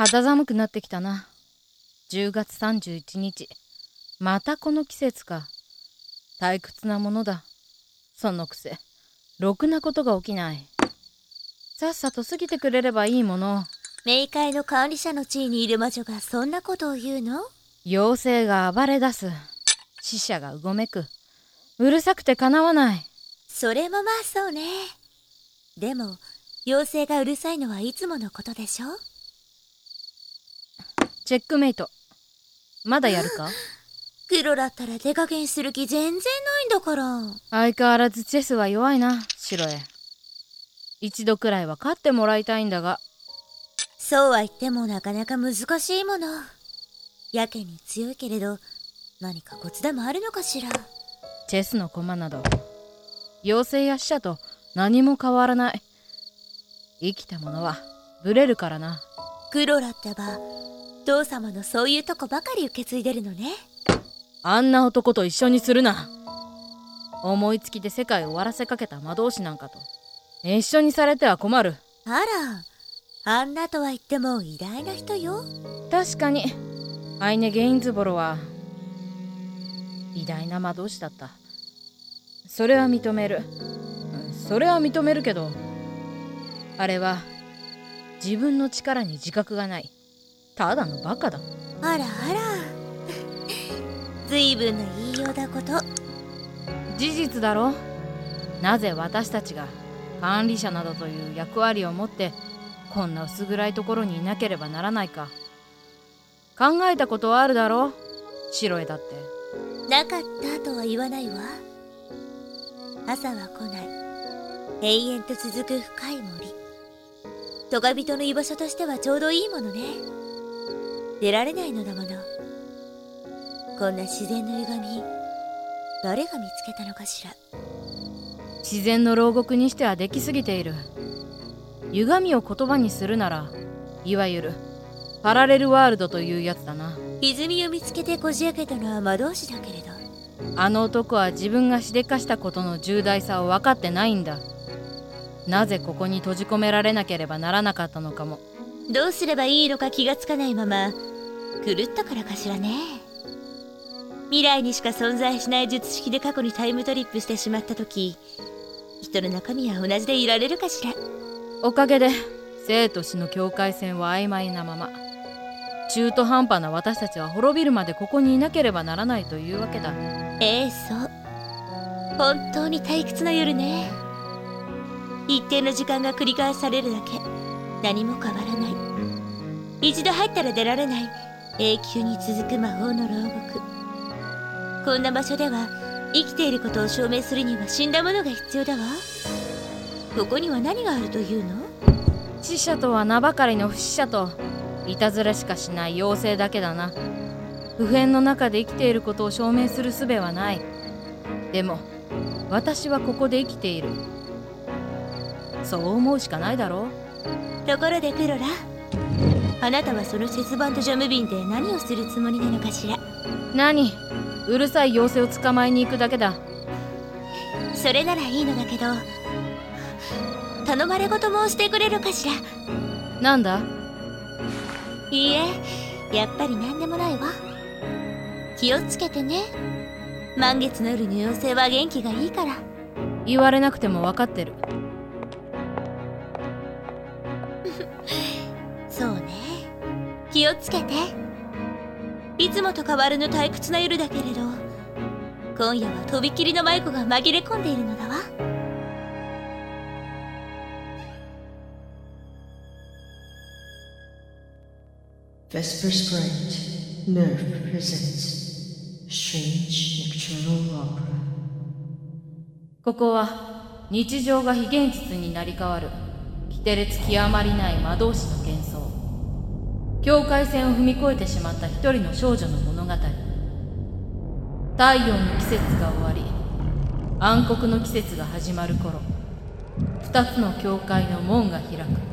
肌寒くなってきたな。10月31日。またこの季節か。退屈なものだ。そのくせ、ろくなことが起きない。さっさと過ぎてくれればいいもの。冥界の管理者の地位にいる魔女がそんなことを言うの？妖精が暴れ出す。死者がうごめく。うるさくてかなわない。それもまあそうね。でも、妖精がうるさいのはいつものことでしょ？チェックメイト。まだやるか？黒だったら手加減する気全然ないんだから。相変わらずチェスは弱いな、シロエ。一度くらいは勝ってもらいたいんだが。そうは言ってもなかなか難しいもの。やけに強いけれど、何かコツでもあるのかしら。チェスの駒など、妖精や死者と何も変わらない。生きたものはブレるからな。クロラってば、父様のそういうとこばかり受け継いでるのね。あんな男と一緒にするな。思いつきで世界を終わらせかけた魔導士なんかと一緒にされては困る。あら、あんなとは言っても偉大な人よ。確かにアイネ・ゲインズボロは偉大な魔導士だった。それは認める。それは認めるけど、あれは自分の力に自覚がない、ただのバカだ。あらあら随分な言いようだこと。事実だろ。なぜ私たちが管理者などという役割を持ってこんな薄暗いところにいなければならないか。考えたことはあるだろう。シロエだって。なかったとは言わないわ。朝は来ない。永遠と続く深い森。トガ人の居場所としてはちょうどいいものね。出られないのだもの。こんな自然の歪み、誰が見つけたのかしら。自然の牢獄にしてはできすぎている。歪みを言葉にするなら、いわゆるパラレルワールドというやつだな。歪みを見つけてこじ開けたのは魔導士だけれど、あの男は自分がしでかしたことの重大さを分かってないんだ。なぜここに閉じ込められなければならなかったのかも。どうすればいいのか気がつかないまま狂ったからかしらね。未来にしか存在しない術式で過去にタイムトリップしてしまった時、人の中身は同じでいられるかしら。おかげで生と死の境界線は曖昧なまま、中途半端な私たちは滅びるまでここにいなければならないというわけだ。そう。本当に退屈な夜ね。一定の時間が繰り返されるだけ、何も変わらない。一度入ったら出られない永久に続く魔法の牢獄。こんな場所では生きていることを証明するには死んだものが必要だわ。ここには何があるというの？死者とは名ばかりの不死者といたずらしかしない妖精だけだな。不変の中で生きていることを証明する術はない。でも私はここで生きている。そう思うしかないだろう。ところでクロラ、あなたはその節番とジャム瓶で何をするつもりなのかしら。何？うるさい妖精を捕まえに行くだけだ。それならいいのだけど、頼まれ事もしてくれるかしら。なんだ？いいえ、やっぱり何でもないわ。気をつけてね。満月の夜の妖精は元気がいいから。言われなくても分かってる。そうね、気をつけて。いつもと変わらぬ退屈な夜だけれど、今夜はとびきりの舞子が紛れ込んでいるのだわ。Vesper Sprite Nerve presents Strange Nocturnal Opera。ここは日常が非現実になり変わる、キテレツ極まりない魔導士の幻想。境界線を踏み越えてしまった一人の少女の物語。太陽の季節が終わり、暗黒の季節が始まる頃、二つの境界の門が開く。